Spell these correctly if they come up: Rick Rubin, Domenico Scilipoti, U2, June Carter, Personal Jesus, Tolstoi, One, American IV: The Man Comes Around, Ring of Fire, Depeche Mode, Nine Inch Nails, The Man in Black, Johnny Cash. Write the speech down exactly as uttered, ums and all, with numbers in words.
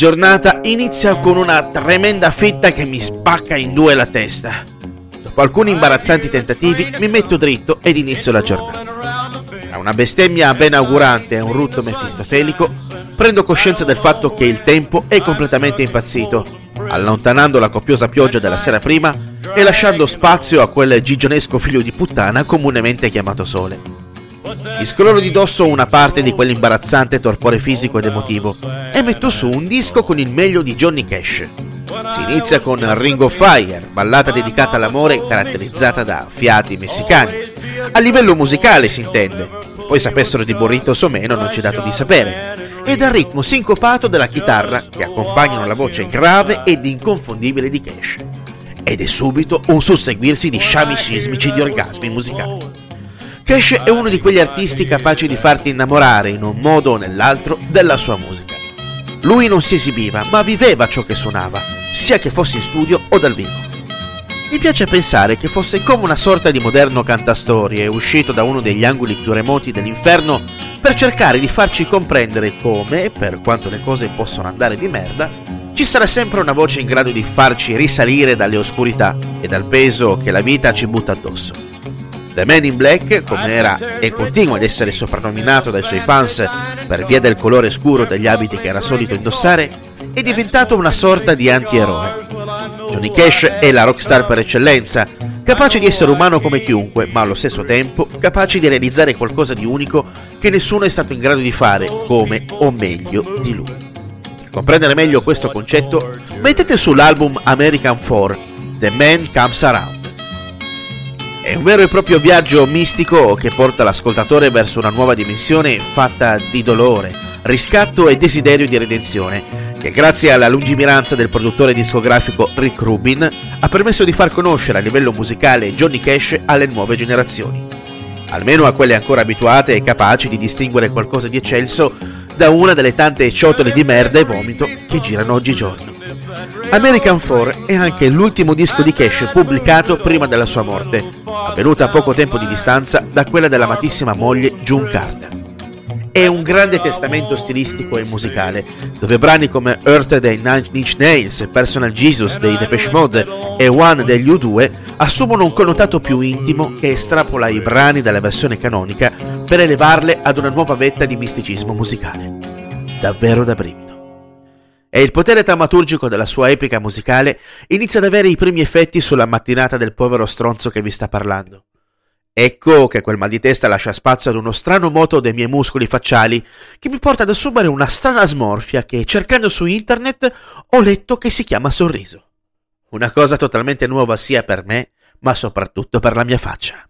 giornata inizia con una tremenda fetta che mi spacca in due la testa. Dopo alcuni imbarazzanti tentativi mi metto dritto ed inizio la giornata. Tra una bestemmia ben augurante e un rutto mefistofelico, prendo coscienza del fatto che il tempo è completamente impazzito, allontanando la copiosa pioggia della sera prima e lasciando spazio a quel gigionesco figlio di puttana comunemente chiamato sole. Mi scrollo di dosso una parte di quell'imbarazzante torpore fisico ed emotivo e metto su un disco con il meglio di Johnny Cash. Si inizia con Ring of Fire, ballata dedicata all'amore caratterizzata da fiati messicani. A livello musicale si intende, poi sapessero di burritos o meno non c'è dato di sapere, e dal ritmo sincopato della chitarra che accompagnano la voce grave ed inconfondibile di Cash. Ed è subito un susseguirsi di sciami sismici di orgasmi musicali. Cash è uno di quegli artisti capaci di farti innamorare in un modo o nell'altro della sua musica. Lui non si esibiva, ma viveva ciò che suonava, sia che fosse in studio o dal vivo. Mi piace pensare che fosse come una sorta di moderno cantastorie, uscito da uno degli angoli più remoti dell'inferno per cercare di farci comprendere come, per quanto le cose possono andare di merda, ci sarà sempre una voce in grado di farci risalire dalle oscurità e dal peso che la vita ci butta addosso. The Man in Black, come era e continua ad essere soprannominato dai suoi fans per via del colore scuro degli abiti che era solito indossare, è diventato una sorta di antieroe. Johnny Cash è la rockstar per eccellenza, capace di essere umano come chiunque, ma allo stesso tempo capace di realizzare qualcosa di unico che nessuno è stato in grado di fare, come o meglio di lui. Per comprendere meglio questo concetto, mettete sull'album American quattro: The Man Comes Around. È un vero e proprio viaggio mistico che porta l'ascoltatore verso una nuova dimensione fatta di dolore, riscatto e desiderio di redenzione, che grazie alla lungimiranza del produttore discografico Rick Rubin ha permesso di far conoscere a livello musicale Johnny Cash alle nuove generazioni, almeno a quelle ancora abituate e capaci di distinguere qualcosa di eccelso da una delle tante ciotole di merda e vomito che girano oggigiorno. American quattro è anche l'ultimo disco di Cash pubblicato prima della sua morte, avvenuta a poco tempo di distanza da quella dell'amatissima moglie June Carter. È un grande testamento stilistico e musicale, dove brani come Earth dei Nine Inch Nails, Personal Jesus dei Depeche Mode e One degli U due assumono un connotato più intimo che estrapola i brani dalla versione canonica per elevarle ad una nuova vetta di misticismo musicale. Davvero da brivido. E il potere taumaturgico della sua epica musicale inizia ad avere i primi effetti sulla mattinata del povero stronzo che vi sta parlando. Ecco che quel mal di testa lascia spazio ad uno strano moto dei miei muscoli facciali che mi porta ad assumere una strana smorfia che, cercando su internet, ho letto che si chiama sorriso. Una cosa totalmente nuova sia per me, ma soprattutto per la mia faccia.